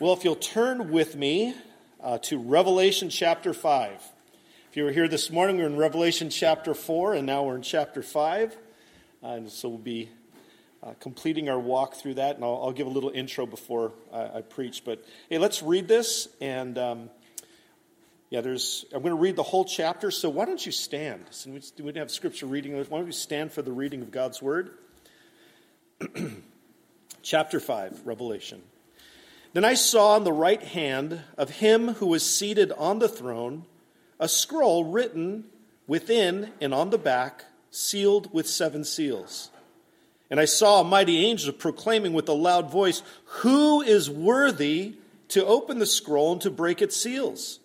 Well, if you'll turn with me to Revelation chapter 5. If you were here this morning, we were in Revelation chapter 4, and now we're in chapter 5. And so we'll be completing our walk through that, and I'll give a little intro before I preach. But hey, let's read this, and I'm going to read the whole chapter, so why don't you stand? Since we didn't have scripture reading, why don't you stand for the reading of God's word? Chapter 5, Revelation. Then I saw on the right hand of him who was seated on the throne a scroll written within and on the back, sealed with 7 seals. And I saw a mighty angel proclaiming with a loud voice, "Who is worthy to open the scroll and to break its seals?"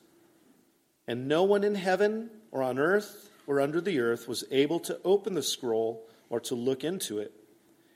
And no one in heaven or on earth or under the earth was able to open the scroll or to look into it.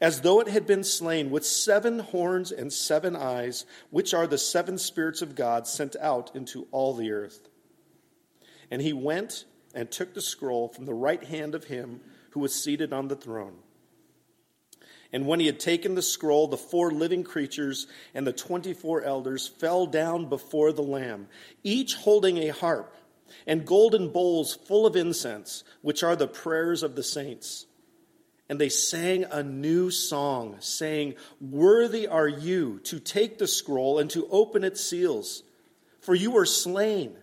as though it had been slain, with 7 horns and 7 eyes, which are the 7 spirits of God sent out into all the earth. And he went and took the scroll from the right hand of him who was seated on the throne. And when he had taken the scroll, the 4 living creatures and the 24 elders fell down before the Lamb, each holding a harp and golden bowls full of incense, which are the prayers of the saints. And they sang a new song, saying, "Worthy are you to take the scroll and to open its seals, for you were slain,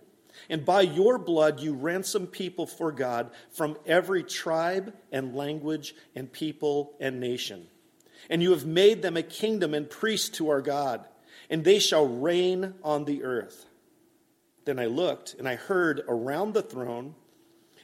and by your blood you ransomed people for God from every tribe and language and people and nation. And you have made them a kingdom and priests to our God, and they shall reign on the earth." Then I looked, and I heard around the throne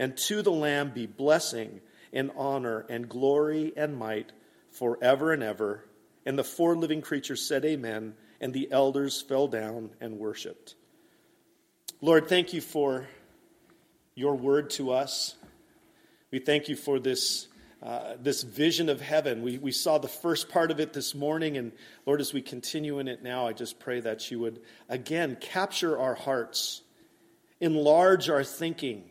and to the Lamb be blessing and honor and glory and might forever and ever." And the 4 living creatures said, "Amen." And the elders fell down and worshiped. Lord, thank you for your word to us. We thank you for this this vision of heaven. We saw the first part of it this morning, and Lord, as we continue in it now, I just pray that you would again capture our hearts, enlarge our thinking,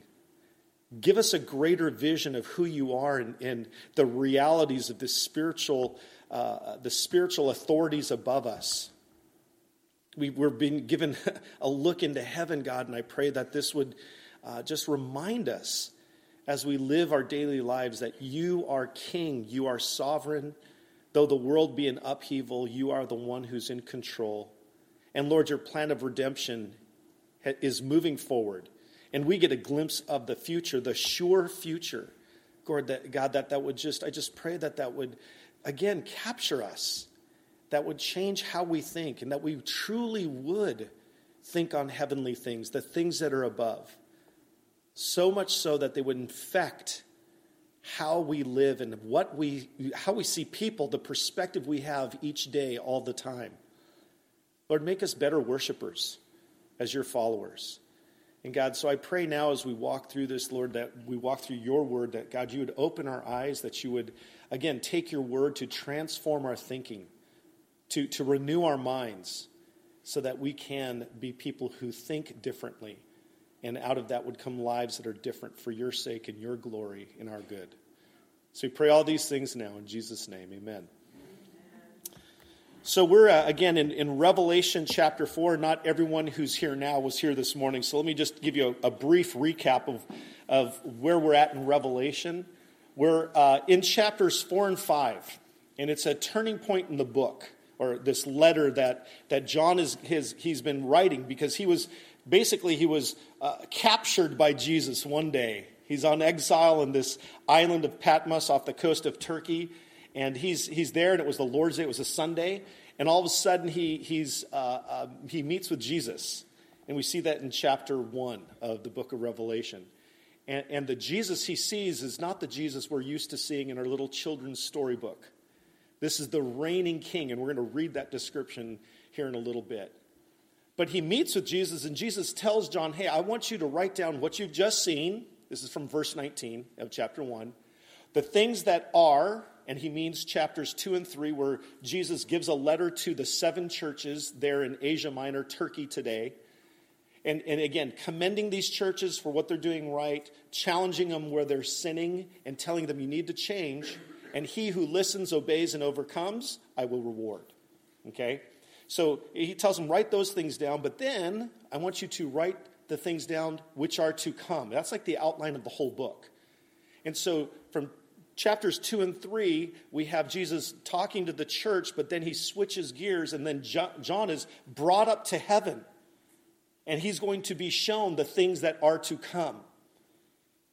give us a greater vision of who you are and the realities of the spiritual authorities above us. We're being given a look into heaven, God, and I pray that this would just remind us as we live our daily lives that you are king, you are sovereign. Though the world be in upheaval, you are the one who's in control. And Lord, your plan of redemption is moving forward. And we get a glimpse of the future, the sure future. God, that would I just pray that would, again, capture us. That would change how we think, and that we truly would think on heavenly things, the things that are above. So much so that they would infect how we live and how we see people, the perspective we have each day, all the time. Lord, make us better worshipers as your followers. And God, so I pray now as we walk through this, Lord, that we walk through your word, that God, you would open our eyes, that you would, again, take your word to transform our thinking, to renew our minds, so that we can be people who think differently. And out of that would come lives that are different for your sake and your glory and our good. So we pray all these things now in Jesus' name, amen. So we're, again, in Revelation chapter 4. Not everyone who's here now was here this morning. So let me just give you a brief recap of where we're at in Revelation. We're in chapters 4 and 5. And it's a turning point in the book, or this letter that John he's been writing, because he was captured by Jesus one day. He's on exile in this island of Patmos off the coast of Turkey. And he's there, and it was the Lord's Day. It was a Sunday. And all of a sudden, he meets with Jesus. And we see that in chapter 1 of the book of Revelation. And the Jesus he sees is not the Jesus we're used to seeing in our little children's storybook. This is the reigning king, and we're going to read that description here in a little bit. But he meets with Jesus, and Jesus tells John, hey, I want you to write down what you've just seen. This is from verse 19 of chapter 1. The things that are, and he means chapters 2 and 3, where Jesus gives a letter to the 7 churches there in Asia Minor, Turkey today. And again, commending these churches for what they're doing right, challenging them where they're sinning, and telling them you need to change. And he who listens, obeys, and overcomes, I will reward. Okay? So he tells them, write those things down, but then I want you to write the things down which are to come. That's like the outline of the whole book. And so from chapters 2 and 3, we have Jesus talking to the church, but then he switches gears, and then John is brought up to heaven. And he's going to be shown the things that are to come.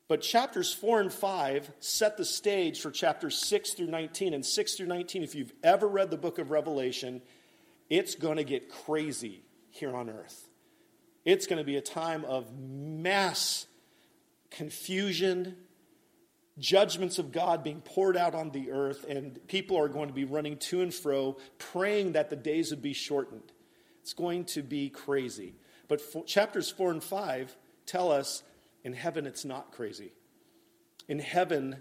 But chapters 4 and 5 set the stage for chapters 6 through 19. And 6 through 19, if you've ever read the book of Revelation, it's going to get crazy here on earth. It's going to be a time of mass confusion, judgments of God being poured out on the earth, and people are going to be running to and fro, praying that the days would be shortened. It's going to be crazy. But chapters 4 and 5 tell us in heaven it's not crazy. In heaven,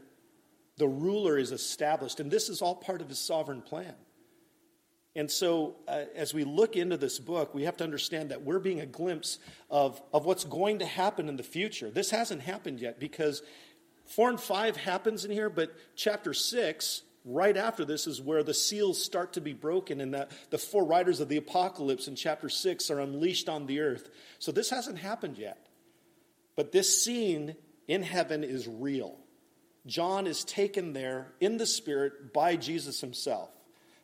the ruler is established, and this is all part of his sovereign plan. And so as we look into this book, we have to understand that we're being a glimpse of what's going to happen in the future. This hasn't happened yet because 4 and 5 happens in here, but chapter 6, right after this, is where the seals start to be broken and the 4 riders of the apocalypse in chapter 6 are unleashed on the earth. So this hasn't happened yet. But this scene in heaven is real. John is taken there in the Spirit by Jesus himself.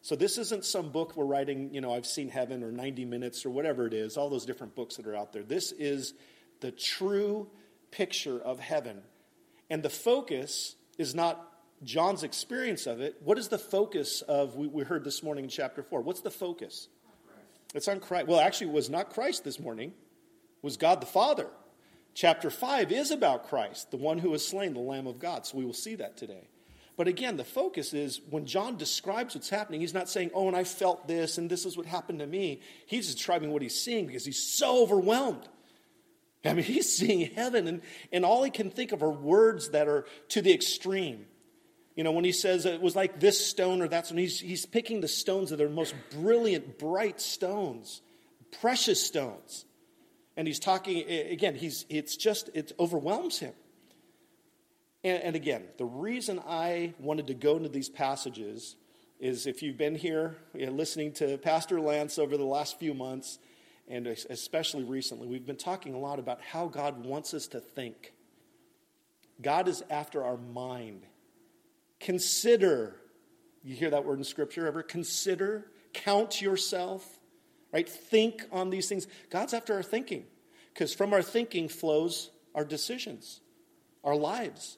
So this isn't some book we're writing, I've seen heaven or 90 minutes or whatever it is, all those different books that are out there. This is the true picture of heaven. And the focus is not John's experience of it. What is the focus of, we heard this morning in chapter 4, what's the focus? Christ. It's on Christ. Well, actually, it was not Christ this morning. It was God the Father. Chapter 5 is about Christ, the one who was slain, the Lamb of God. So we will see that today. But again, the focus is when John describes what's happening, he's not saying, and I felt this, and this is what happened to me. He's describing what he's seeing because he's so overwhelmed. I mean, he's seeing heaven, and all he can think of are words that are to the extreme. When he says it was like this stone or that stone, he's picking the stones that are the most brilliant, bright stones, precious stones. And he's talking, again, it overwhelms him. And again, the reason I wanted to go into these passages is if you've been here listening to Pastor Lance over the last few months, and especially recently, we've been talking a lot about how God wants us to think. God is after our mind. Consider, you hear that word in Scripture ever? Consider, count yourself, right? Think on these things. God's after our thinking, because from our thinking flows our decisions, our lives.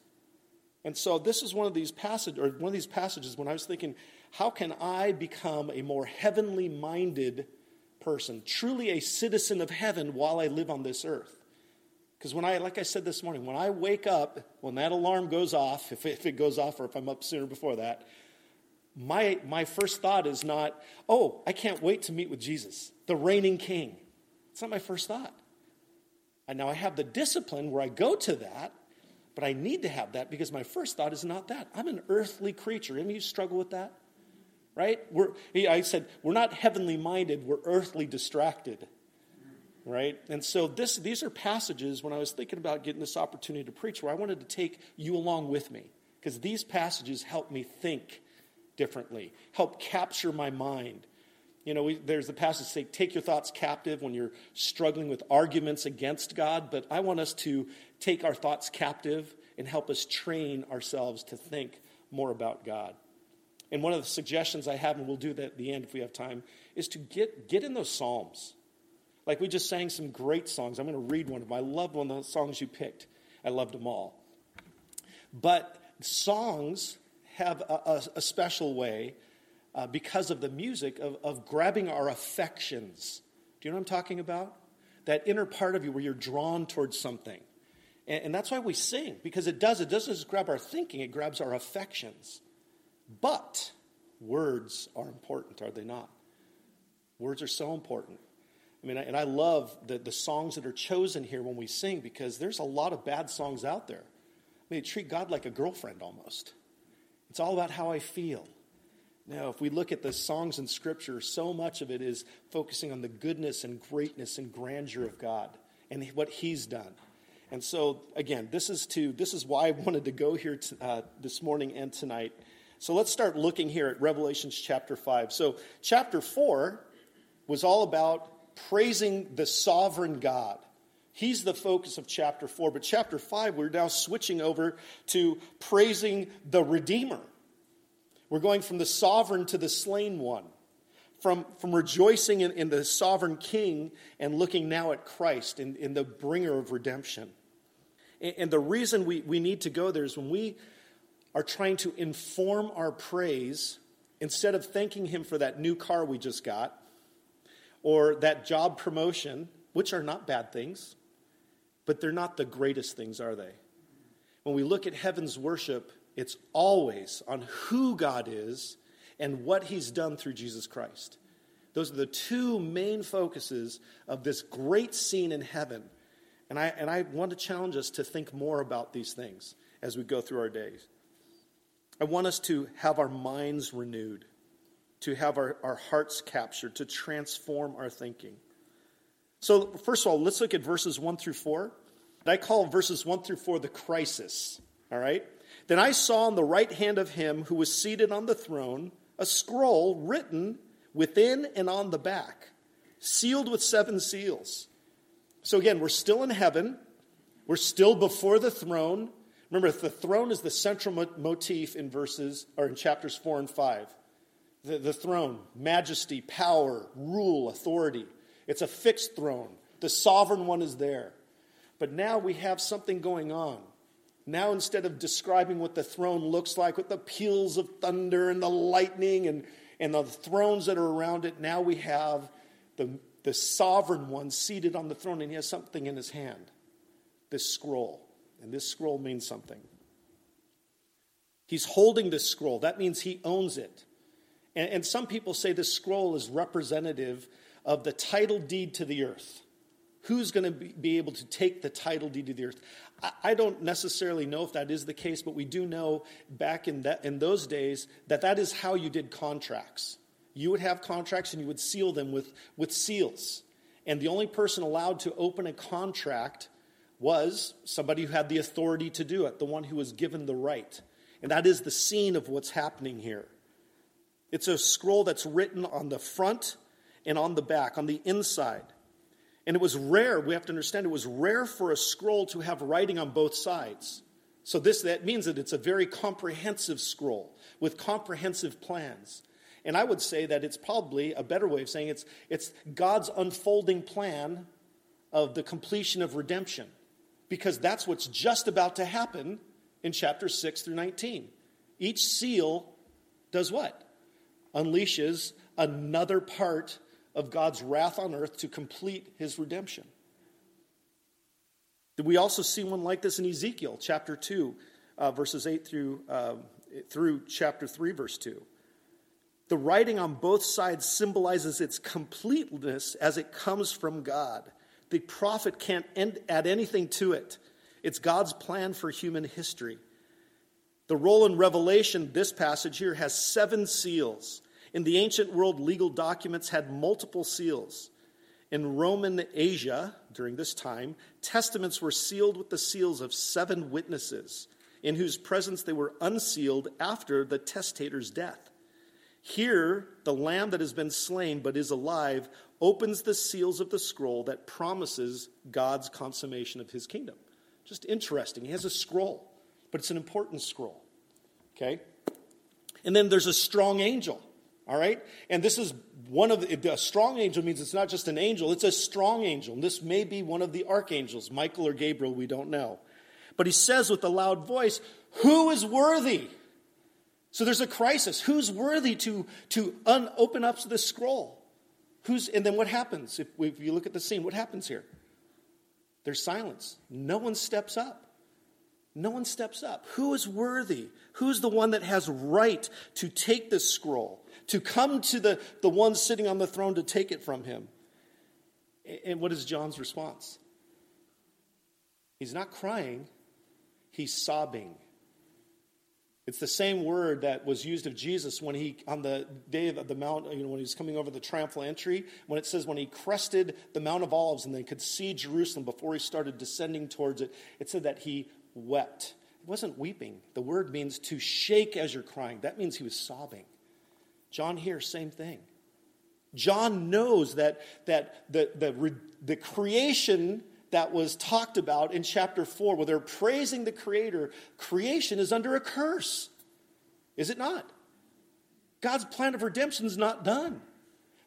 And so this is one of these passages when I was thinking, how can I become a more heavenly minded person, truly a citizen of heaven while I live on this earth? Because like I said this morning, when I wake up, when that alarm goes off, if it goes off or if I'm up sooner before that, my first thought is not, I can't wait to meet with Jesus, the reigning king. It's not my first thought. And now I have the discipline where I go to that, but I need to have that because my first thought is not that. I'm an earthly creature. Any of you struggle with that? Right? I said, we're not heavenly minded, we're earthly distracted. Right? And so these are passages when I was thinking about getting this opportunity to preach where I wanted to take you along with me because these passages help me think differently, help capture my mind. There's the passage say, take your thoughts captive when you're struggling with arguments against God, but I want us to take our thoughts captive and help us train ourselves to think more about God. And one of the suggestions I have, and we'll do that at the end if we have time, is to get in those Psalms. Like we just sang some great songs. I'm going to read one of them. I loved one of the songs you picked. I loved them all. But songs have a special way, because of the music, of grabbing our affections. Do you know what I'm talking about? That inner part of you where you're drawn towards something. And that's why we sing, because it doesn't just grab our thinking, it grabs our affections. But words are important, are they not? Words are so important. I mean, and I love the songs that are chosen here when we sing, because there's a lot of bad songs out there. I mean, they treat God like a girlfriend almost. It's all about how I feel. Now, if we look at the songs in Scripture, so much of it is focusing on the goodness and greatness and grandeur of God and what He's done. And so, again, this is why I wanted to go here this morning and tonight. So let's start looking here at Revelation chapter 5. So chapter 4 was all about praising the sovereign God. He's the focus of chapter 4. But chapter 5, we're now switching over to praising the Redeemer. We're going from the sovereign to the slain one. From rejoicing in the sovereign king and looking now at Christ in the bringer of redemption. And the reason we need to go there is when we are trying to inform our praise, instead of thanking him for that new car we just got or that job promotion, which are not bad things, but they're not the greatest things, are they? When we look at heaven's worship, it's always on who God is and what he's done through Jesus Christ. Those are the two main focuses of this great scene in heaven. And I want to challenge us to think more about these things as we go through our days. I want us to have our minds renewed, to have our hearts captured, to transform our thinking. So first of all, let's look at verses 1 through 4. I call verses 1 through 4 the crisis, all right? Then I saw on the right hand of him who was seated on the throne a scroll written within and on the back, sealed with 7 seals. So again, we're still in heaven. We're still before the throne. Remember, the throne is the central motif in chapters 4 and 5. The throne, majesty, power, rule, authority. It's a fixed throne. The sovereign one is there. But now we have something going on. Now, instead of describing what the throne looks like with the peals of thunder and the lightning and the thrones that are around it, now we have the sovereign one seated on the throne, and he has something in his hand, this scroll. And this scroll means something. He's holding this scroll. That means he owns it. And some people say this scroll is representative of the title deed to the earth. Who's going to be able to take the title deed to the earth? I don't necessarily know if that is the case, but we do know back in those days that is how you did contracts. You would have contracts and you would seal them with seals. And the only person allowed to open a contract was somebody who had the authority to do it, the one who was given the right. And that is the scene of what's happening here. It's a scroll that's written on the front and on the back, on the inside. And it was rare, we have to understand, it was rare for a scroll to have writing on both sides. So that means that it's a very comprehensive scroll with comprehensive plans. And I would say that it's probably a better way of saying it's God's unfolding plan of the completion of redemption, because that's what's just about to happen in chapters 6 through 19. Each seal does what? Unleashes another part of God's wrath on earth to complete his redemption. We also see one like this in Ezekiel chapter 2, verses 8 through chapter 3, verse 2. The writing on both sides symbolizes its completeness as it comes from God. The prophet can't add anything to it. It's God's plan for human history. The role in Revelation, this passage here, has 7 seals. In the ancient world, legal documents had multiple seals. In Roman Asia, during this time, testaments were sealed with the seals of 7 witnesses, in whose presence they were unsealed after the testator's death. Here, the lamb that has been slain but is alive opens the seals of the scroll that promises God's consummation of his kingdom. Just interesting. He has a scroll, but it's an important scroll. Okay? And then there's a strong angel. All right? And this is a strong angel means it's not just an angel, it's a strong angel. And this may be one of the archangels, Michael or Gabriel, we don't know. But he says with a loud voice, Who is worthy? So there's a crisis. Who's worthy to open up the scroll? And then what happens? If you look at the scene, what happens here? There's silence. No one steps up. No one steps up. Who is worthy? Who's the one that has right to take this scroll? To come to the one sitting on the throne to take it from him? And what is John's response? He's not crying. He's sobbing. It's the same word that was used of Jesus when he, on the day of the Mount, when he was coming over the triumphal entry, when it says when he crested the Mount of Olives and then could see Jerusalem before he started descending towards it, it said that he wept. It wasn't weeping. The word means to shake as you're crying. That means he was sobbing. John here, same thing. John knows that the creation that was talked about in chapter 4, where they're praising the Creator, creation is under a curse. Is it not? God's plan of redemption is not done.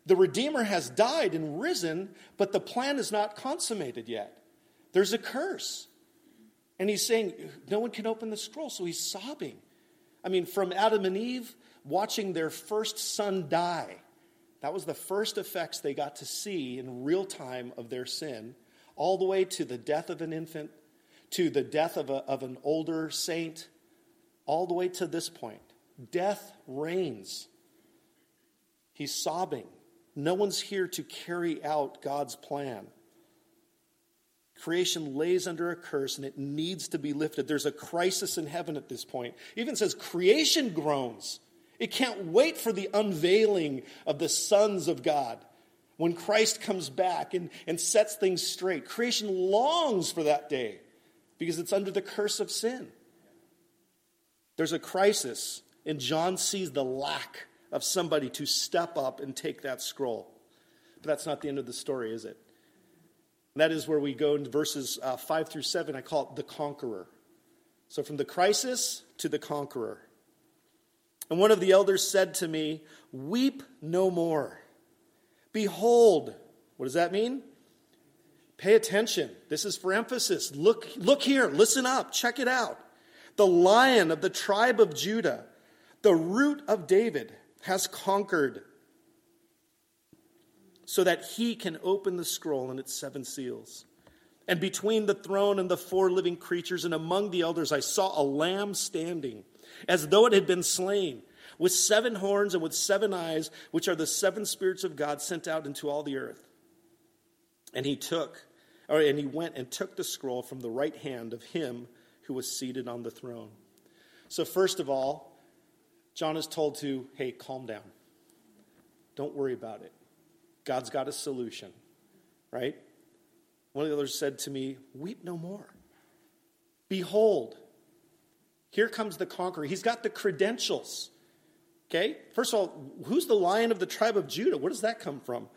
The Redeemer has died and risen, but the plan is not consummated yet. There's a curse. And he's saying, no one can open the scroll, so he's sobbing. I mean, from Adam and Eve watching their first son die, that was the first effects they got to see in real time of their sin, all the way to the death of an infant, to the death of an older saint, all the way to this point. Death reigns. He's sobbing. No one's here to carry out God's plan. Creation lays under a curse and it needs to be lifted. There's a crisis in heaven at this point. It even says creation groans. It can't wait for the unveiling of the sons of God. When Christ comes back and sets things straight, creation longs for that day because it's under the curse of sin. There's a crisis, and John sees the lack of somebody to step up and take that scroll. But that's not the end of the story, is it? That is where we go in verses 5 through 7. I call it the conqueror. So from the crisis to the conqueror. And one of the elders said to me, "Weep no more. Behold," what does that mean? Pay attention. This is for emphasis. Look here. Listen up. Check it out. "The Lion of the tribe of Judah, the root of David, has conquered so that he can open the scroll and its 7 seals. And between the throne and the 4 living creatures and among the elders, I saw a lamb standing as though it had been slain, with 7 horns and with 7 eyes, which are the 7 spirits of God sent out into all the earth. And he went and took the scroll from the right hand of him who was seated on the throne." So first of all, John is told to, hey, calm down. Don't worry about it. God's got a solution, right? One of the others said to me, "Weep no more. Behold," here comes the conqueror. He's got the credentials. Okay, first of all, who's the Lion of the tribe of Judah? Where does that come from?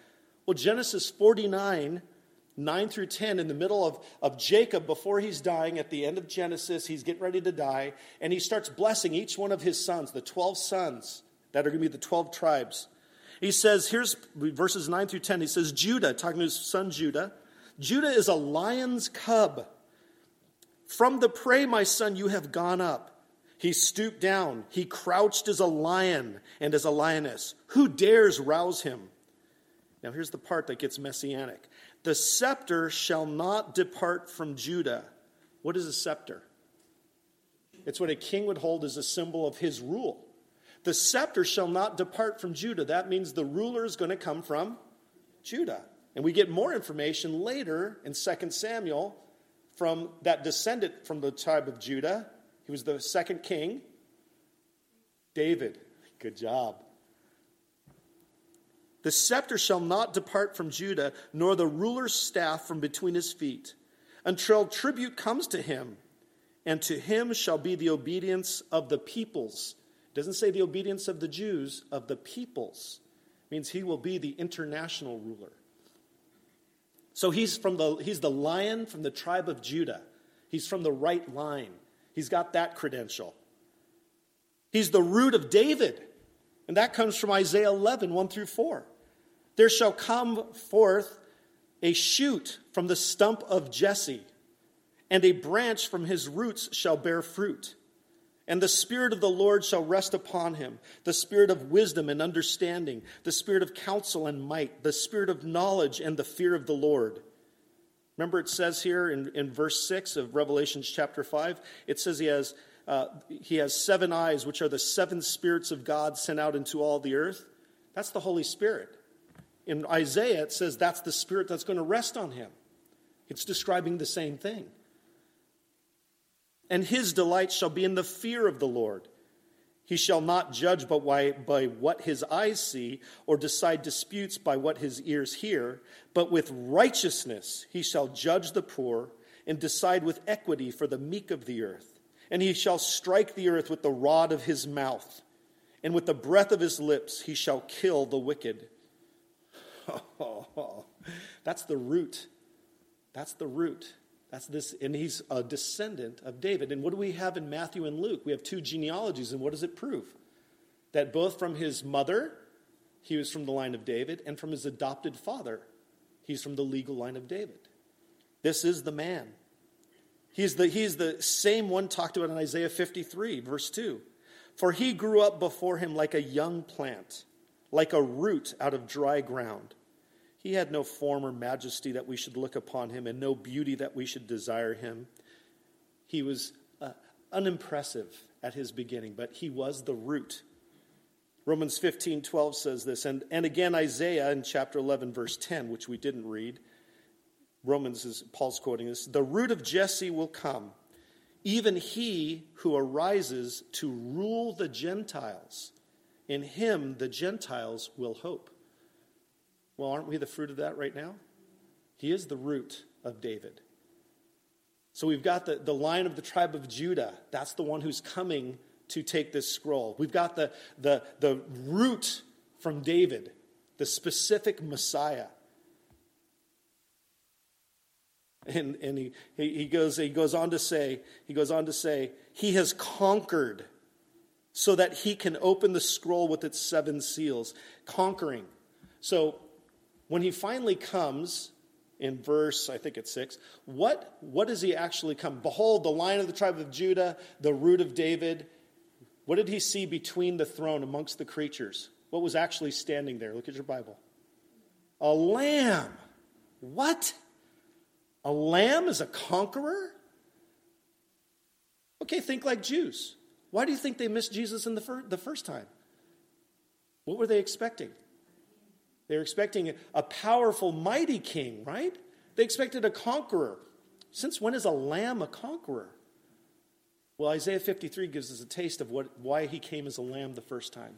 Well, Genesis 49, 9 through 10, in the middle of Jacob, before he's dying, at the end of Genesis, he's getting ready to die, and he starts blessing each one of his sons, the 12 sons that are going to be the 12 tribes. He says, here's verses 9 through 10, he says, "Judah," talking to his son Judah, "Judah is a lion's cub. From the prey, my son, you have gone up. He stooped down. He crouched as a lion and as a lioness. Who dares rouse him?" Now here's the part that gets messianic. "The scepter shall not depart from Judah." What is a scepter? It's what a king would hold as a symbol of his rule. The scepter shall not depart from Judah. That means the ruler is going to come from Judah. And we get more information later in 2 Samuel from that descendant from the tribe of Judah. He was the 2nd king, David. Good job. "The scepter shall not depart from Judah, nor the ruler's staff from between his feet, until tribute comes to him, and to him shall be the obedience of the peoples." It doesn't say the obedience of the Jews, of the peoples. It means he will be the international ruler. So he's the lion from the tribe of Judah. He's from the right line. He's got that credential. "He's the root of David." And that comes from Isaiah 11, 1 through 4. "There shall come forth a shoot from the stump of Jesse, and a branch from his roots shall bear fruit. And the Spirit of the Lord shall rest upon him, the Spirit of wisdom and understanding, the Spirit of counsel and might, the Spirit of knowledge and the fear of the Lord. Remember it says here in verse 6 of Revelation chapter 5, it says he has seven eyes, which are the seven spirits of God sent out into all the earth. That's the Holy Spirit. In Isaiah, it says that's the Spirit that's going to rest on him. It's describing the same thing. And his delight shall be in the fear of the Lord. He shall not judge by what his eyes see, or decide disputes by what his ears hear, but with righteousness he shall judge the poor, and decide with equity for the meek of the earth. And he shall strike the earth with the rod of his mouth, and with the breath of his lips he shall kill the wicked. That's the root. That's the root. That's this, and he's a descendant of David. And what do we have in Matthew and Luke? We have two genealogies, and what does it prove? That both from his mother, he was from the line of David, and from his adopted father, he's from the legal line of David. This is the man. He's the same one talked about in Isaiah 53, verse 2. For he grew up before him like a young plant, like a root out of dry ground. He had no form or majesty that we should look upon him, and no beauty that we should desire him. He was unimpressive at his beginning, but he was the root. Romans 15:12 says this, and again Isaiah in chapter 11, verse 10, which we didn't read. Paul's quoting this. The root of Jesse will come, even he who arises to rule the Gentiles. In him the Gentiles will hope. Well, aren't we the fruit of that right now? He is the root of David. So we've got the line of the tribe of Judah. That's the one who's coming to take this scroll. We've got the root from David, the specific Messiah. And he goes on to say, he has conquered so that he can open the scroll with its seven seals. Conquering. So when he finally comes, in verse, I think it's 6, what does he actually come? Behold, the lion of the tribe of Judah, the root of David. What did he see between the throne amongst the creatures? What was actually standing there? Look at your Bible. A lamb. What? A lamb is a conqueror? Okay, think like Jews. Why do you think they missed Jesus in the first time? What were they expecting? They were expecting a powerful, mighty king, right? They expected a conqueror. Since when is a lamb a conqueror? Well, Isaiah 53 gives us a taste of why he came as a lamb the first time.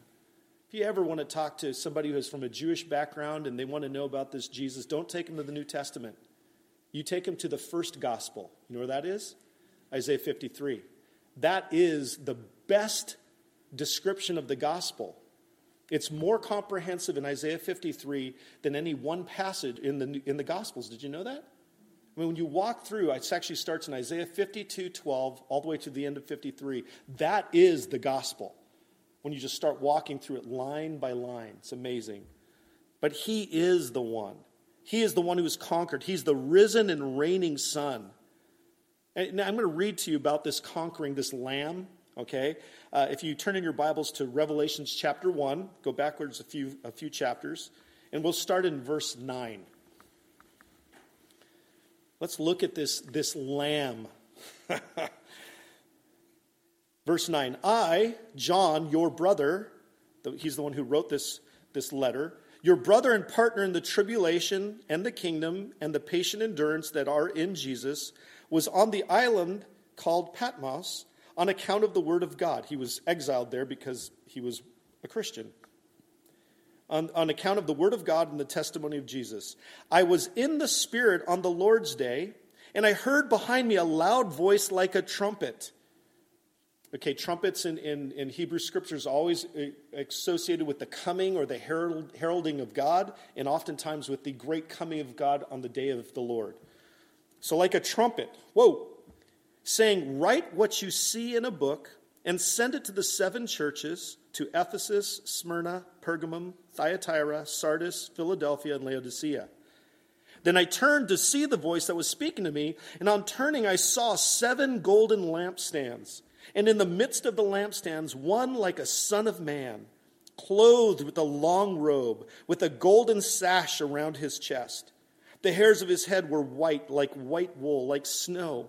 If you ever want to talk to somebody who is from a Jewish background and they want to know about this Jesus, don't take them to the New Testament. You take them to the first gospel. You know where that is? Isaiah 53. That is the best description of the gospel. It's more comprehensive in Isaiah 53 than any one passage in the Gospels. Did you know that? I mean, when you walk through, it actually starts in Isaiah 52:12 all the way to the end of 53. That is the Gospel. When you just start walking through it line by line, it's amazing. But he is the one. He is the one who is conquered. He's the risen and reigning Son. And now I'm going to read to you about this conquering, this lamb. Okay, if you turn in your Bibles to Revelation chapter 1, go backwards a few chapters, and we'll start in verse 9. Let's look at this lamb. Verse 9, I, John, your brother, he's the one who wrote this letter, your brother and partner in the tribulation and the kingdom and the patient endurance that are in Jesus, was on the island called Patmos, on account of the word of God. He was exiled there because he was a Christian. On account of the word of God and the testimony of Jesus. I was in the Spirit on the Lord's day, and I heard behind me a loud voice like a trumpet. Okay, trumpets in Hebrew Scripture is always associated with the coming or the heralding of God, and oftentimes with the great coming of God on the day of the Lord. So like a trumpet. Whoa. Saying, write what you see in a book and send it to the seven churches, to Ephesus, Smyrna, Pergamum, Thyatira, Sardis, Philadelphia, and Laodicea. Then I turned to see the voice that was speaking to me, and on turning I saw 7 golden lampstands, and in the midst of the lampstands one like a son of man, clothed with a long robe, with a golden sash around his chest. The hairs of his head were white, like white wool, like snow.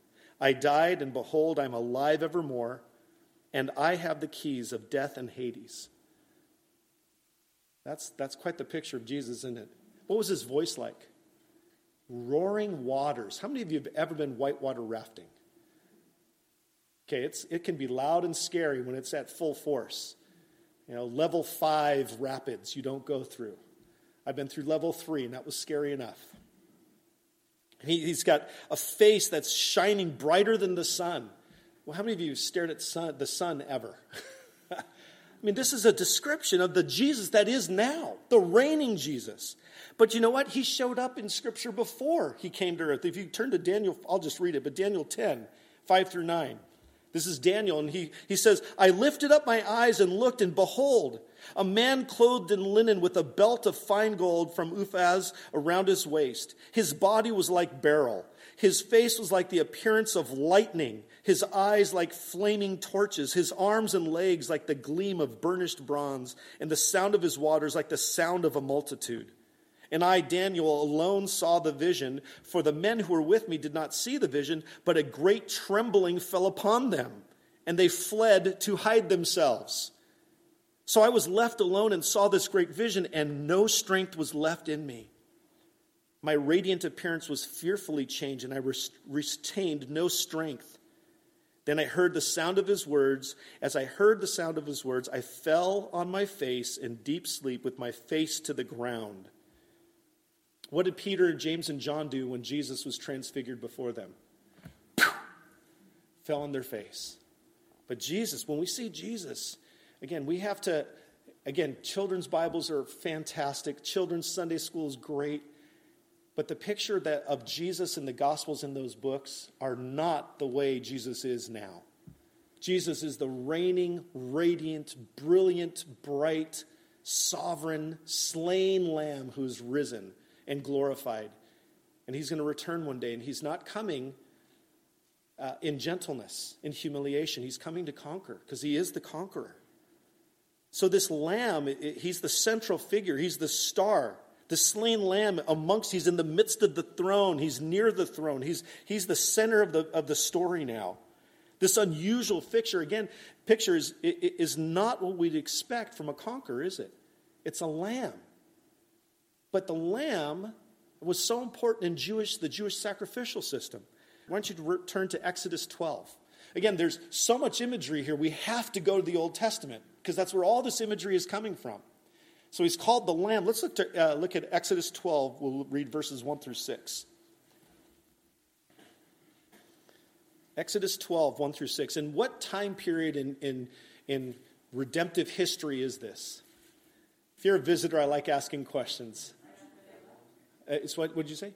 I died, and behold, I am alive evermore, and I have the keys of death and Hades." That's quite the picture of Jesus, isn't it? What was his voice like? Roaring waters. How many of you have ever been whitewater rafting? Okay, it can be loud and scary when it's at full force. You know, level 5 rapids you don't go through. I've been through level 3, and that was scary enough. He's got a face that's shining brighter than the sun. Well, how many of you stared at the sun ever? I mean, this is a description of the Jesus that is now, the reigning Jesus. But you know what? He showed up in Scripture before he came to earth. If you turn to Daniel, I'll just read it, but Daniel 10, 5-9. This is Daniel, and he says, "I lifted up my eyes and looked, and behold, a man clothed in linen with a belt of fine gold from Uphaz around his waist. His body was like beryl. His face was like the appearance of lightning. His eyes like flaming torches. His arms and legs like the gleam of burnished bronze. And the sound of his waters like the sound of a multitude. And I, Daniel, alone saw the vision, for the men who were with me did not see the vision, but a great trembling fell upon them, and they fled to hide themselves. So I was left alone and saw this great vision, and no strength was left in me. My radiant appearance was fearfully changed, and I retained no strength. Then I heard the sound of his words. As I heard the sound of his words, I fell on my face in deep sleep with my face to the ground." What did Peter, James, and John do when Jesus was transfigured before them? Fell on their face. But Jesus, when we see Jesus, again, we have to, again, children's Bibles are fantastic. Children's Sunday school is great. But the picture that of Jesus in the Gospels in those books are not the way Jesus is now. Jesus is the reigning, radiant, brilliant, bright, sovereign, slain lamb who's risen and glorified. And he's going to return one day. And he's not coming in gentleness, in humiliation. He's coming to conquer, because he is the conqueror. So this lamb, he's the central figure. He's the star. The slain lamb amongst, he's in the midst of the throne. He's near the throne. He's the center of the story now. This unusual picture is not what we'd expect from a conqueror, is it? It's a lamb. But the lamb was so important in the Jewish sacrificial system. Why don't you turn to Exodus 12? Again, there's so much imagery here. We have to go to the Old Testament because that's where all this imagery is coming from. So he's called the lamb. Let's look at Exodus 12. We'll read verses 1-6. Exodus 12, 1-6. And what time period in redemptive history is this? If you're a visitor, I like asking questions. What did you say?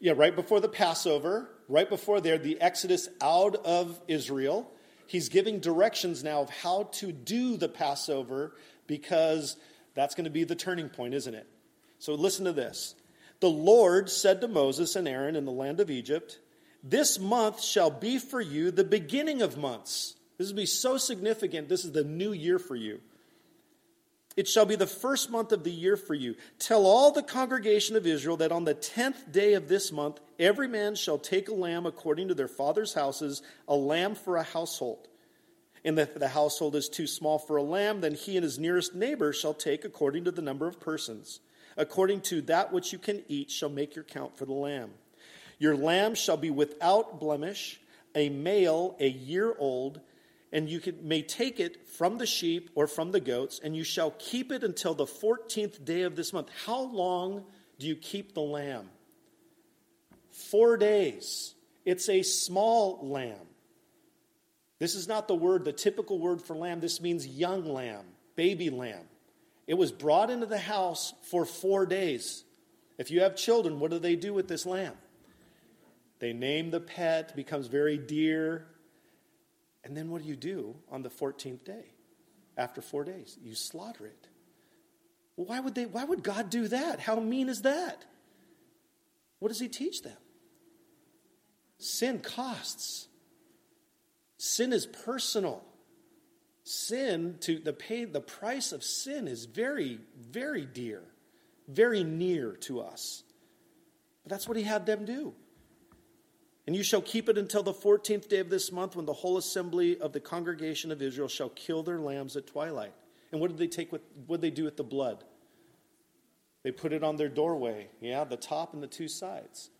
Yeah, right before the Passover, right before there, the Exodus out of Israel. He's giving directions now of how to do the Passover because that's going to be the turning point, isn't it? So listen to this. "The Lord said to Moses and Aaron in the land of Egypt, 'This month shall be for you the beginning of months.'" This will be so significant. This is the new year for you. "It shall be the first month of the year for you. Tell all the congregation of Israel that on the 10th day of this month, every man shall take a lamb according to their father's houses, a lamb for a household. And if the household is too small for a lamb, then he and his nearest neighbor shall take according to the number of persons. According to that which you can eat shall make your count for the lamb. Your lamb shall be without blemish, a male, a year old, and you may take it from the sheep or from the goats, and you shall keep it until the 14th day of this month." How long do you keep the lamb? 4 days. It's a small lamb. This is not the word, the typical word for lamb. This means young lamb, baby lamb. It was brought into the house for 4 days. If you have children, what do they do with this lamb? They name the pet, becomes very dear. And then what do you do on the 14th day? After 4 days, you slaughter it. Why would God do that? How mean is that? What does he teach them? Sin costs. Sin is personal. Sin, the price of sin is very, very dear, very near to us. But that's what he had them do. And you shall keep it until the 14th day of this month, when the whole assembly of the congregation of Israel shall kill their lambs at twilight. And what did they take with? What did they do with the blood? They put it on their doorway, the top and the two sides.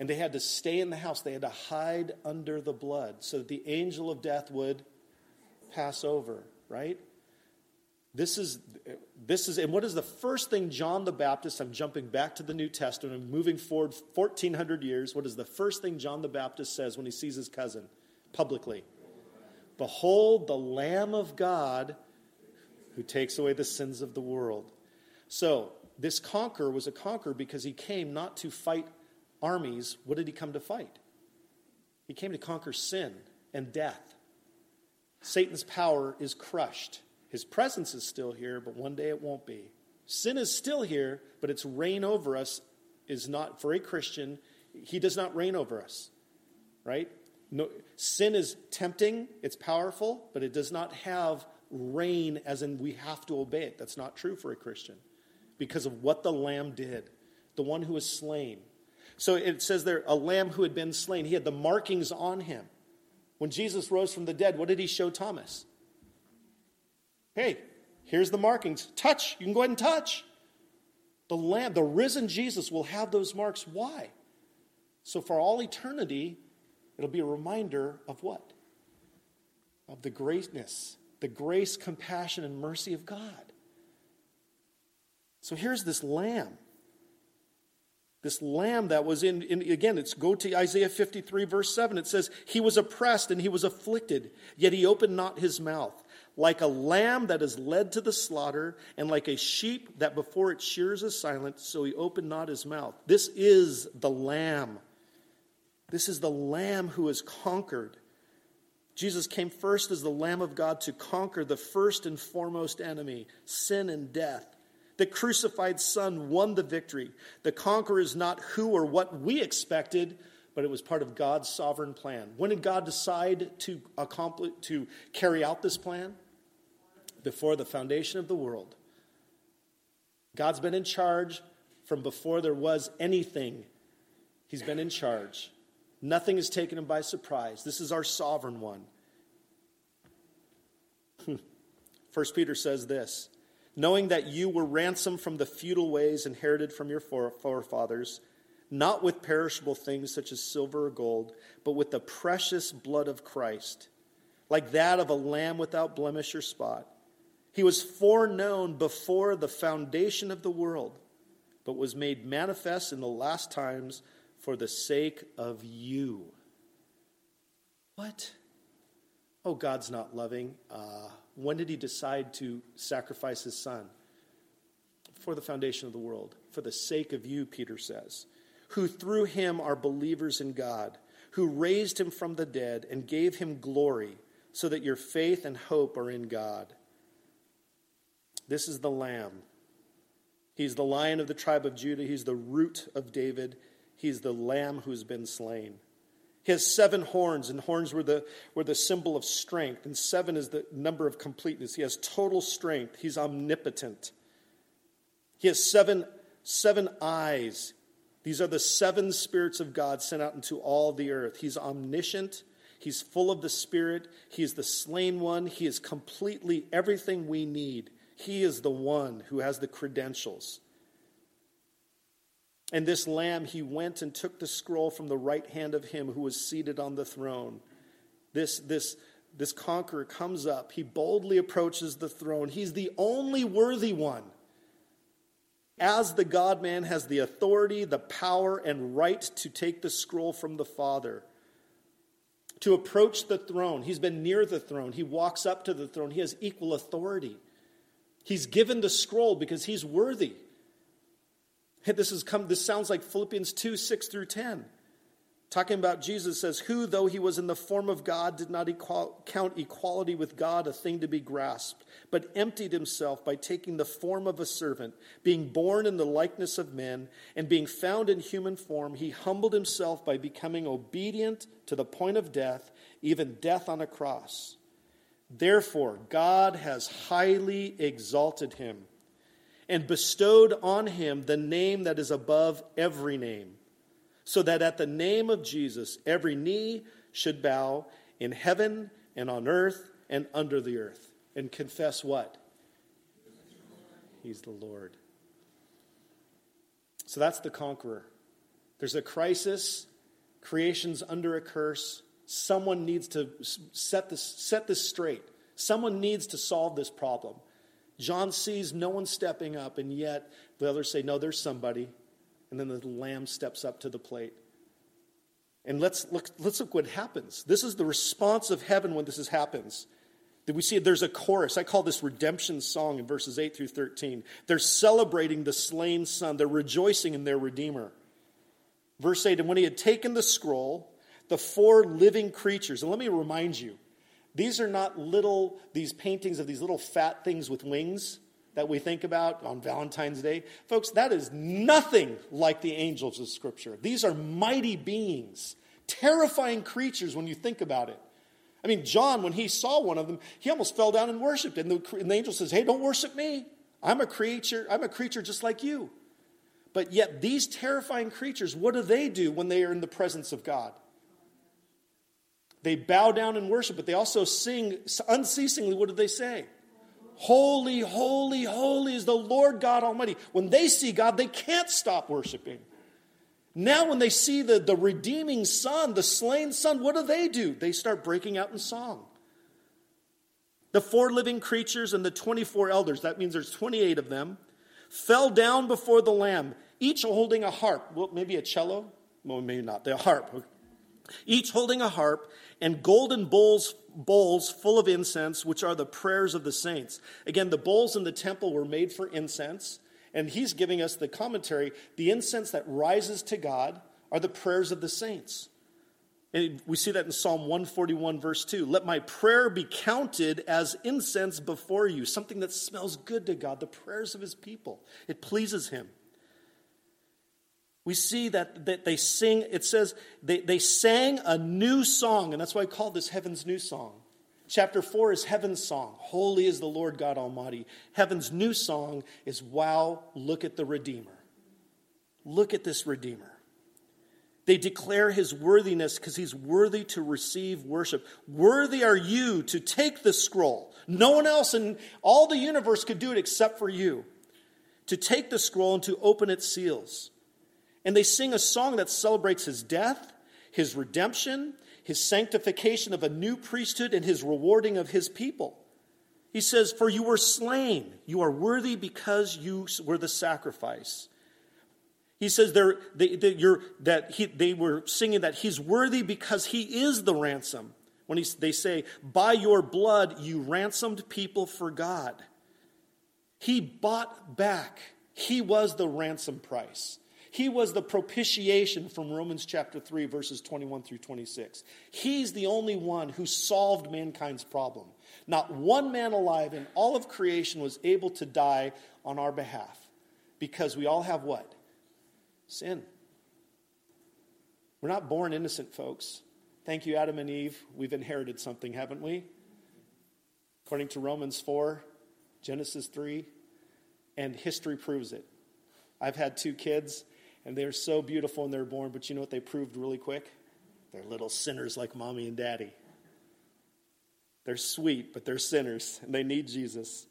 And they had to stay in the house. They had to hide under the blood so that the angel of death would pass over, right? This is, and what is the first thing John the Baptist, I'm jumping back to the New Testament, I'm moving forward 1,400 years, what is the first thing John the Baptist says when he sees his cousin publicly? Behold, the Lamb of God who takes away the sins of the world. So, this conqueror was a conqueror because he came not to fight armies. What did he come to fight? He came to conquer sin and death. Satan's power is crushed. His presence is still here, but one day it won't be. Sin is still here, but its reign over us is not, for a Christian, he does not reign over us, right? No, sin is tempting, it's powerful, but it does not have reign as in we have to obey it. That's not true for a Christian because of what the Lamb did, the one who was slain. So it says there, a lamb who had been slain, he had the markings on him. When Jesus rose from the dead, what did he show Thomas? Hey, here's the markings. Touch. You can go ahead and touch. The Lamb, the risen Jesus will have those marks. Why? So for all eternity, it'll be a reminder of what? Of the greatness, the grace, compassion, and mercy of God. So here's this Lamb. This Lamb that was again, it's go to Isaiah 53, verse 7. It says, he was oppressed and he was afflicted, yet he opened not his mouth. Like a lamb that is led to the slaughter, and like a sheep that before its shears is silent, so he opened not his mouth. This is the Lamb. This is the Lamb who is conquered. Jesus came first as the Lamb of God to conquer the first and foremost enemy, sin and death. The crucified Son won the victory. The conqueror is not who or what we expected, but it was part of God's sovereign plan. When did God decide to carry out this plan? Before the foundation of the world. God's been in charge from before there was anything. He's been in charge. Nothing has taken him by surprise. This is our sovereign one. 1 Peter says this, knowing that you were ransomed from the futile ways inherited from your forefathers, not with perishable things such as silver or gold, but with the precious blood of Christ, like that of a lamb without blemish or spot. He was foreknown before the foundation of the world, but was made manifest in the last times for the sake of you. What? Oh, God's not loving. When did he decide to sacrifice his son? For the foundation of the world, for the sake of you, Peter says, who through him are believers in God, who raised him from the dead and gave him glory, so that your faith and hope are in God. This is the Lamb. He's the Lion of the tribe of Judah. He's the root of David. He's the Lamb who's been slain. He has 7 horns, and horns were the symbol of strength, and 7 is the number of completeness. He has total strength. He's omnipotent. He has 7 eyes. These are the 7 spirits of God sent out into all the earth. He's omniscient. He's full of the Spirit. He is the slain one. He is completely everything we need. He is the one who has the credentials. And this Lamb, he went and took the scroll from the right hand of him who was seated on the throne. This conqueror comes up. He boldly approaches the throne. He's the only worthy one. as the God-man has the authority, the power, and right to take the scroll from the Father, to approach the throne. He's been near the throne. He walks up to the throne. He has equal authority. He's given the scroll because he's worthy. This sounds like Philippians 2, 6 through 10. Talking about Jesus says, who, though he was in the form of God, did not count equality with God a thing to be grasped, but emptied himself by taking the form of a servant, being born in the likeness of men, and being found in human form, he humbled himself by becoming obedient to the point of death, even death on a cross. Therefore, God has highly exalted him and bestowed on him the name that is above every name, so that at the name of Jesus, every knee should bow in heaven and on earth and under the earth, and confess what? He's the Lord. So that's the conqueror. There's a crisis. Creation's under a curse. Someone needs to set this straight. Someone needs to solve this problem. John sees no one stepping up, and yet the others say, no, there's somebody. And then the lamb steps up to the plate. And let's look what happens. This is the response of heaven when this happens. That we see there's a chorus. I call this redemption song in verses 8 through 13. They're celebrating the slain son. They're rejoicing in their Redeemer. Verse 8, and when he had taken the scroll, the four living creatures, and let me remind you, these are not these paintings of these little fat things with wings that we think about on Valentine's Day. Folks, that is nothing like the angels of Scripture. These are mighty beings, terrifying creatures when you think about it. I mean, John, when he saw one of them, he almost fell down and worshipped. And the angel says, hey, don't worship me. I'm a creature just like you. But yet these terrifying creatures, what do they do when they are in the presence of God? They bow down and worship, but they also sing unceasingly. What do they say? Holy, holy, holy is the Lord God Almighty. When they see God, they can't stop worshiping. Now when they see the redeeming Son, the slain Son, what do? They start breaking out in song. The four living creatures and the 24 elders, that means there's 28 of them, fell down before the Lamb, each holding a harp. Well, maybe a cello? Well, maybe not. The harp. Each holding a harp and golden bowls full of incense, which are the prayers of the saints. Again, the bowls in the temple were made for incense, and he's giving us the commentary. The incense that rises to God are the prayers of the saints. And we see that in Psalm 141, verse 2. Let my prayer be counted as incense before you, something that smells good to God, the prayers of his people. It pleases him. We see that they sing, it says, they sang a new song, and that's why I call this Heaven's New Song. Chapter 4 is Heaven's Song. Holy is the Lord God Almighty. Heaven's New Song is, wow, look at the Redeemer. Look at this Redeemer. They declare his worthiness because he's worthy to receive worship. Worthy are you to take the scroll. No one else in all the universe could do it except for you. To take the scroll and to open its seals. And they sing a song that celebrates his death, his redemption, his sanctification of a new priesthood, and his rewarding of his people. He says, for you were slain. You are worthy because you were the sacrifice. He says they were singing that he's worthy because he is the ransom. When they say, by your blood you ransomed people for God. He bought back. He was the ransom price. He was the propitiation from Romans chapter 3, verses 21 through 26. He's the only one who solved mankind's problem. Not one man alive in all of creation was able to die on our behalf. Because we all have what? Sin. We're not born innocent, folks. Thank you, Adam and Eve. We've inherited something, haven't we? According to Romans 4, Genesis 3, and history proves it. I've had 2 kids. And they're so beautiful when they're born, but you know what they proved really quick? They're little sinners like mommy and daddy. They're sweet, but they're sinners, and they need Jesus.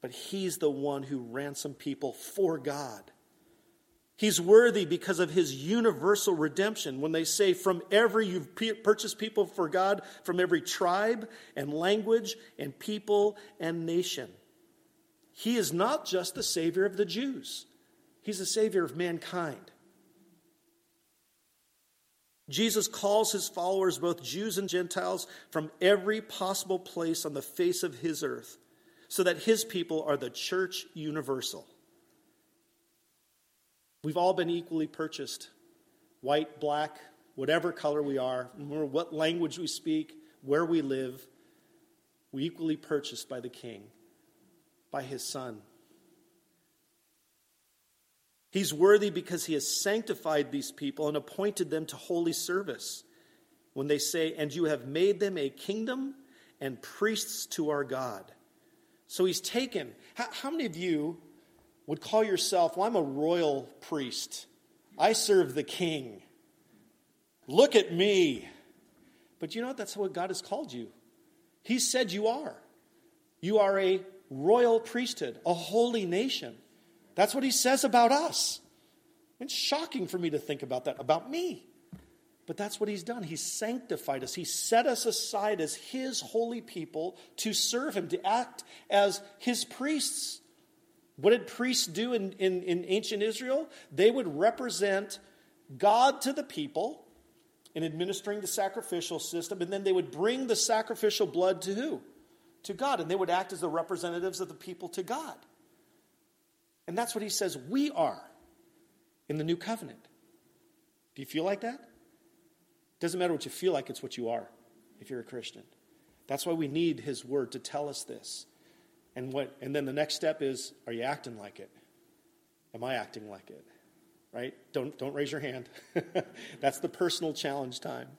But he's the one who ransomed people for God. He's worthy because of his universal redemption. When they say from every, you've purchased people for God from every tribe and language and people and nation. He is not just the Savior of the Jews. He's the Savior of mankind. Jesus calls his followers, both Jews and Gentiles, from every possible place on the face of his earth, so that his people are the church universal. We've all been equally purchased, white, black, whatever color we are, no matter what language we speak, where we live, we're equally purchased by the King, by his Son. He's worthy because he has sanctified these people and appointed them to holy service. When they say, "And you have made them a kingdom and priests to our God." So he's taken. How many of you would call yourself, "Well, I'm a royal priest. I serve the King. Look at me." But you know what? That's what God has called you. He said you are. You are a royal priesthood, a holy nation. That's what he says about us. It's shocking for me to think about that, about me. But that's what he's done. He's sanctified us. He set us aside as his holy people to serve him, to act as his priests. What did priests do in ancient Israel? They would represent God to the people in administering the sacrificial system, and then they would bring the sacrificial blood to who? To God. And they would act as the representatives of the people to God. And that's what he says we are in the new covenant. Do you feel like that? It doesn't matter what you feel like, it's what you are if you're a Christian. That's why we need his word to tell us this. And then the next step is, are you acting like it? Am I acting like it? Right? Don't raise your hand. That's the personal challenge time.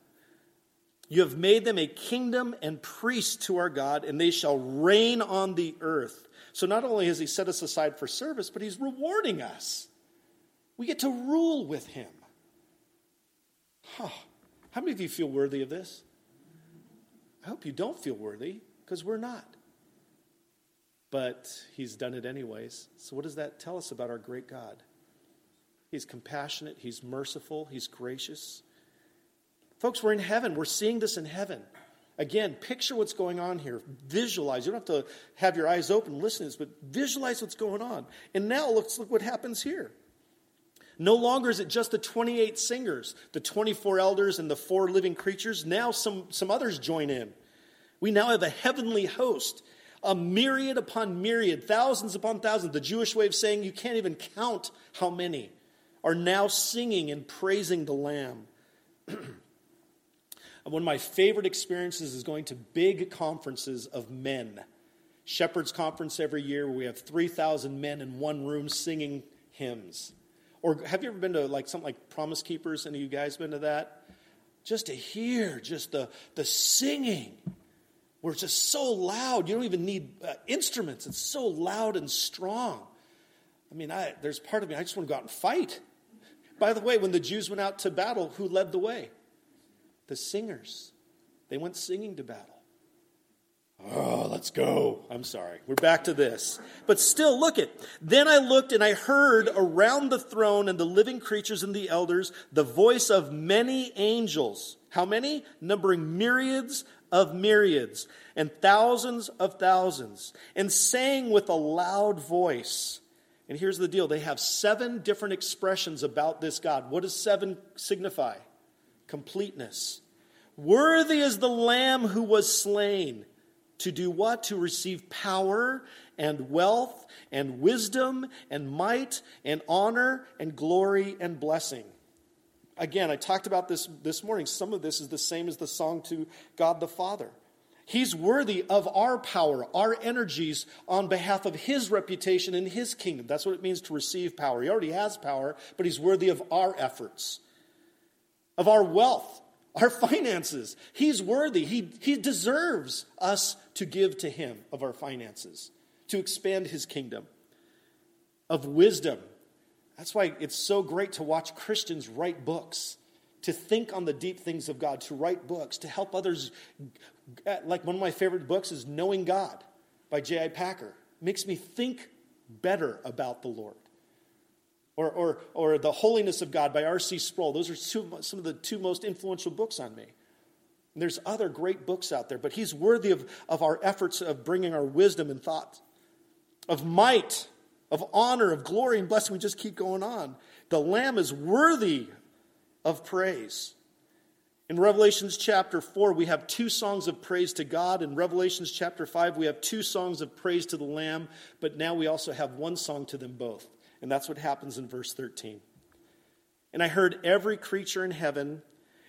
You have made them a kingdom and priests to our God, and they shall reign on the earth. So not only has he set us aside for service, but he's rewarding us. We get to rule with him. Huh. How many of you feel worthy of this? I hope you don't feel worthy, because we're not. But he's done it anyways. So what does that tell us about our great God? He's compassionate. He's merciful. He's gracious. Folks, we're in heaven. We're seeing this in heaven. Again, picture what's going on here. Visualize. You don't have to have your eyes open and listen to this, but visualize what's going on. And now let's look what happens here. No longer is it just the 28 singers, the 24 elders, and the 4 living creatures. Now some others join in. We now have a heavenly host, a myriad upon myriad, thousands upon thousands. The Jewish way of saying you can't even count how many are now singing and praising the Lamb. One of my favorite experiences is going to big conferences of men. Shepherd's Conference every year, where we have 3,000 men in one room singing hymns. Or have you ever been to something like Promise Keepers? Any of you guys been to that? Just to hear just the singing. Where it's just so loud. You don't even need instruments. It's so loud and strong. I mean, there's part of me, I just want to go out and fight. By the way, when the Jews went out to battle, who led the way? The singers. They went singing to battle. Oh, let's go. I'm sorry. We're back to this. But still, look it. Then I looked and I heard around the throne and the living creatures and the elders the voice of many angels. How many? Numbering myriads of myriads and thousands of thousands. And sang with a loud voice. And here's the deal. They have 7 different expressions about this God. What does 7 signify? Completeness. Worthy is the Lamb who was slain to do what? To receive power and wealth and wisdom and might and honor and glory and blessing. Again, I talked about this morning. Some of this is the same as the song to God the Father. He's worthy of our power, our energies on behalf of his reputation in his kingdom. That's what it means to receive power. He already has power, but he's worthy of our efforts, of our wealth, our finances. He's worthy. He deserves us to give to him of our finances, to expand his kingdom, of wisdom. That's why it's so great to watch Christians write books, to think on the deep things of God, to write books, to help others. Like one of my favorite books is Knowing God by J.I. Packer. It makes me think better about the Lord. Or The Holiness of God by R.C. Sproul. Those are some of the 2 most influential books on me. And there's other great books out there, but he's worthy of our efforts of bringing our wisdom and thought, of might, of honor, of glory and blessing. We just keep going on. The Lamb is worthy of praise. In Revelation chapter 4, we have two songs of praise to God. In Revelation chapter 5, we have two songs of praise to the Lamb. But now we also have one song to them both. And that's what happens in verse 13. And I heard every creature in heaven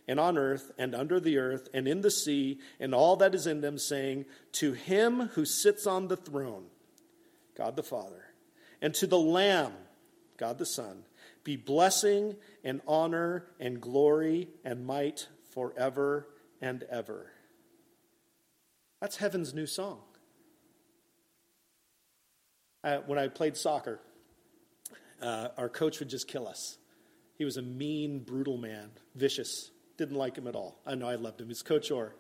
and on earth and under the earth and in the sea and all that is in them saying, to him who sits on the throne, God the Father, and to the Lamb, God the Son, be blessing and honor and glory and might forever and ever. That's heaven's new song. When I played soccer, our coach would just kill us. He was a mean, brutal man, vicious. Didn't like him at all. I know I loved him. He's Coach Orr.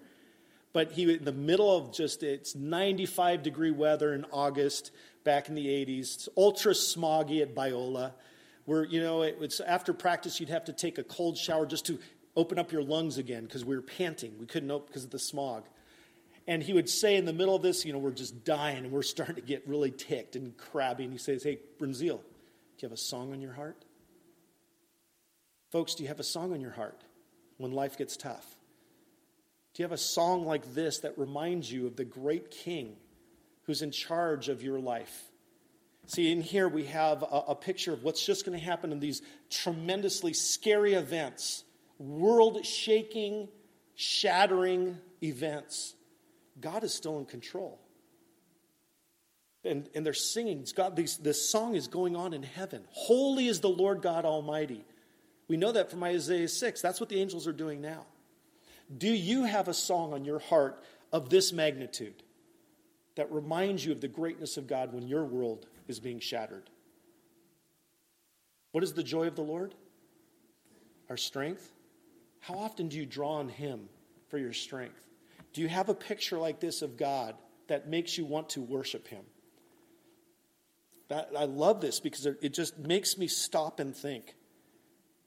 But he, in the middle of just, it's 95-degree weather in August back in the 80s. It's ultra smoggy at Biola, where, you know, it's after practice you'd have to take a cold shower just to open up your lungs again because we were panting. We couldn't open because of the smog. And he would say in the middle of this, you know, we're just dying and we're starting to get really ticked and crabby. And he says, hey, Brunzeel, do you have a song on your heart? Folks, do you have a song on your heart when life gets tough? Do you have a song like this that reminds you of the great King who's in charge of your life? See, in here we have a picture of what's just going to happen in these tremendously scary events, world-shaking, shattering events. God is still in control. And they're singing. It's got these, this song is going on in heaven. Holy is the Lord God Almighty. We know that from Isaiah 6. That's what the angels are doing now. Do you have a song on your heart of this magnitude that reminds you of the greatness of God when your world is being shattered? What is the joy of the Lord? Our strength? How often do you draw on Him for your strength? Do you have a picture like this of God that makes you want to worship Him? That, I love this because it just makes me stop and think.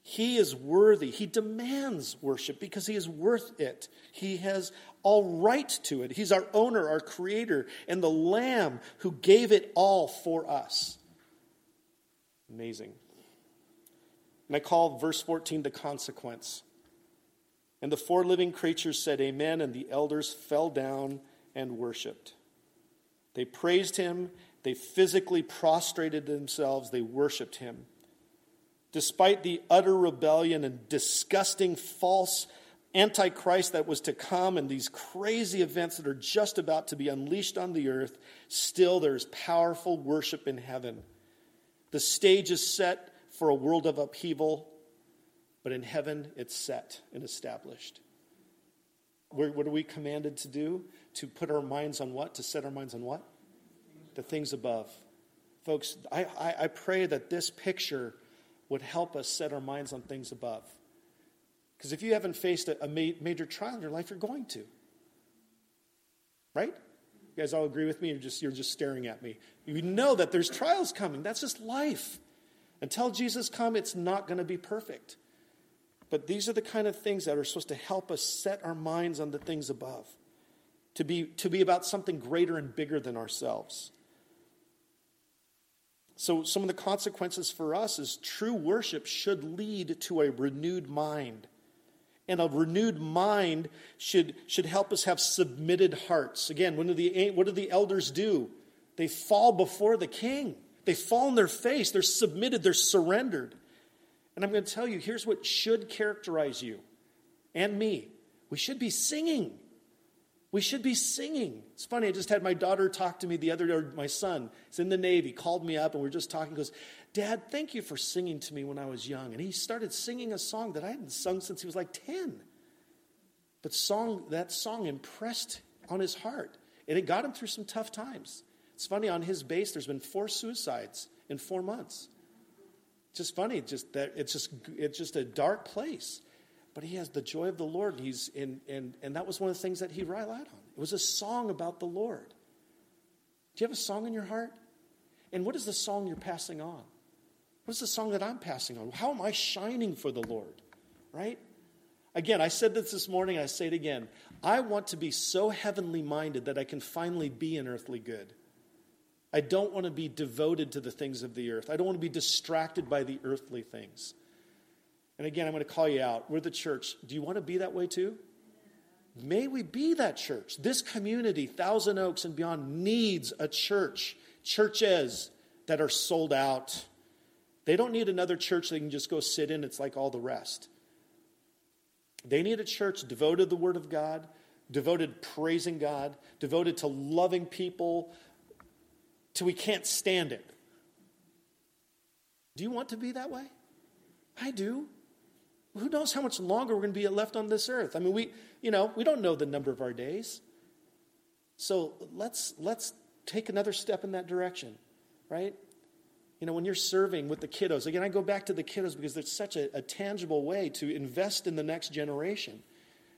He is worthy. He demands worship because He is worth it. He has all right to it. He's our owner, our creator, and the Lamb who gave it all for us. Amazing. And I call verse 14 the consequence. And the four living creatures said amen, and the elders fell down and worshiped. They praised Him. They physically prostrated themselves. They worshiped Him. Despite the utter rebellion and disgusting false antichrist that was to come and these crazy events that are just about to be unleashed on the earth, still there is powerful worship in heaven. The stage is set for a world of upheaval, but in heaven it's set and established. What are we commanded to do? To put our minds on what? To set our minds on what? The things above. Folks, I pray that this picture would help us set our minds on things above. Because if you haven't faced a major trial in your life, you're going to. Right? You guys all agree with me? You're just staring at me. You know that there's trials coming. That's just life. Until Jesus comes, it's not going to be perfect. But these are the kind of things that are supposed to help us set our minds on the things above. To be about something greater and bigger than ourselves. So some of the consequences for us is true worship should lead to a renewed mind. And a renewed mind should help us have submitted hearts. Again, what do the elders do? They fall before the King. They fall on their face. They're submitted. They're surrendered. And I'm going to tell you, here's what should characterize you and me. We should be singing. We should be singing. It's funny, I just had my daughter talk to me the other day. My son is in the Navy, called me up, and we were just talking. He goes, Dad, thank you for singing to me when I was young. And he started singing a song that I hadn't sung since he was like 10. But that song impressed on his heart, and it got him through some tough times. It's funny, on his base, there's been 4 suicides in 4 months. It's just funny, it's just a dark place. But he has the joy of the Lord. And that was one of the things that he relied on. It was a song about the Lord. Do you have a song in your heart? And what is the song you're passing on? What is the song that I'm passing on? How am I shining for the Lord? Right? Again, I said this morning, and I say it again. I want to be so heavenly minded that I can finally be an earthly good. I don't want to be devoted to the things of the earth. I don't want to be distracted by the earthly things. And again, I'm going to call you out. We're the church. Do you want to be that way too? May we be that church. This community, Thousand Oaks and beyond, needs a church. Churches that are sold out. They don't need another church they can just go sit in. It's like all the rest. They need a church devoted to the Word of God, devoted to praising God, devoted to loving people till we can't stand it. Do you want to be that way? I do. Who knows how much longer we're going to be left on this earth? I mean, we don't know the number of our days. So let's take another step in that direction, right? When you're serving with the kiddos, again, I go back to the kiddos because there's such a tangible way to invest in the next generation.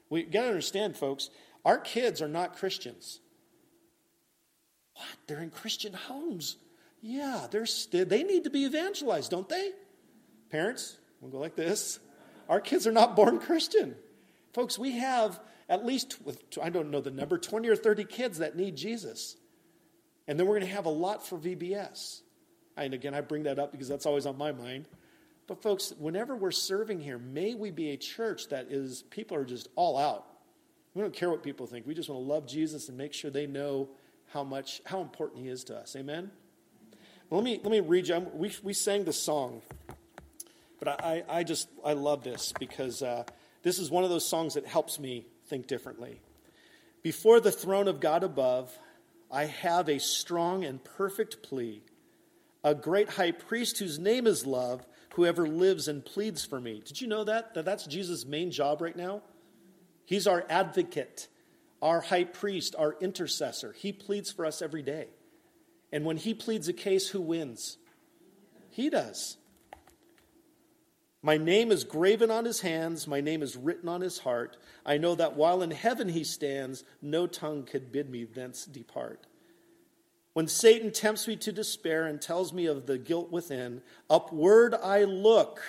We got to understand, folks, our kids are not Christians. What? They're in Christian homes. Yeah, they need to be evangelized, don't they? Parents, we'll go like this. Our kids are not born Christian. Folks, we have at least, I don't know the number, 20 or 30 kids that need Jesus. And then we're going to have a lot for VBS. And again, I bring that up because that's always on my mind. But folks, whenever we're serving here, may we be a church that is, people are just all out. We don't care what people think. We just want to love Jesus and make sure they know how important he is to us. Amen? Well, let me read you. We sang the song. But I love this because this is one of those songs that helps me think differently. Before the throne of God above, I have a strong and perfect plea, a great high priest whose name is love, whoever lives and pleads for me. Did you know that? That's Jesus' main job right now? He's our advocate, our high priest, our intercessor. He pleads for us every day. And when he pleads a case, who wins? He does. My name is graven on his hands. My name is written on his heart. I know that while in heaven he stands, no tongue could bid me thence depart. When Satan tempts me to despair and tells me of the guilt within, upward I look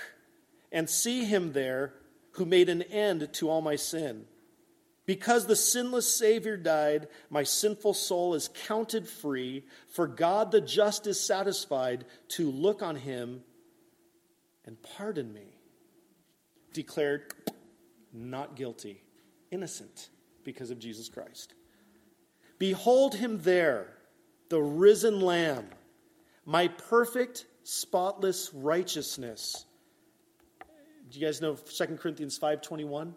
and see him there who made an end to all my sin. Because the sinless Savior died, my sinful soul is counted free. For God the just is satisfied to look on him and pardon me. Declared not guilty, innocent because of Jesus Christ. Behold him there, the risen Lamb, my perfect, spotless righteousness. Do you guys know 2 Corinthians 5:21?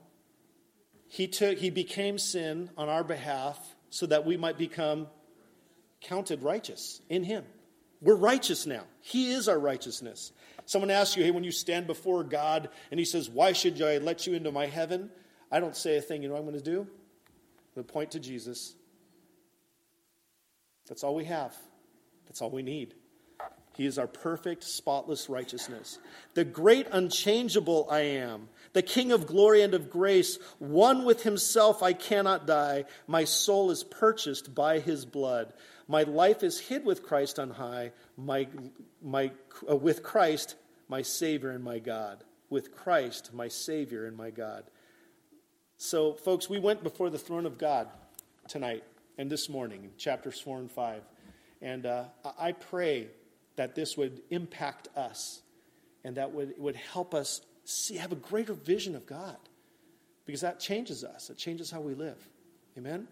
He became sin on our behalf so that we might become counted righteous in him. We're righteous now. He is our righteousness. Someone asks you, hey, when you stand before God and he says, why should I let you into my heaven? I don't say a thing. You know what I'm going to do? I'm going to point to Jesus. That's all we have. That's all we need. He is our perfect, spotless righteousness. The great unchangeable I am, the King of glory and of grace, one with himself I cannot die. My soul is purchased by his blood. My life is hid with Christ on high, with Christ, my Savior and my God. With Christ, my Savior and my God. So, folks, we went before the throne of God tonight and this morning in chapters 4 and 5. And I pray that this would impact us and that would help us have a greater vision of God. Because that changes us. It changes how we live. Amen?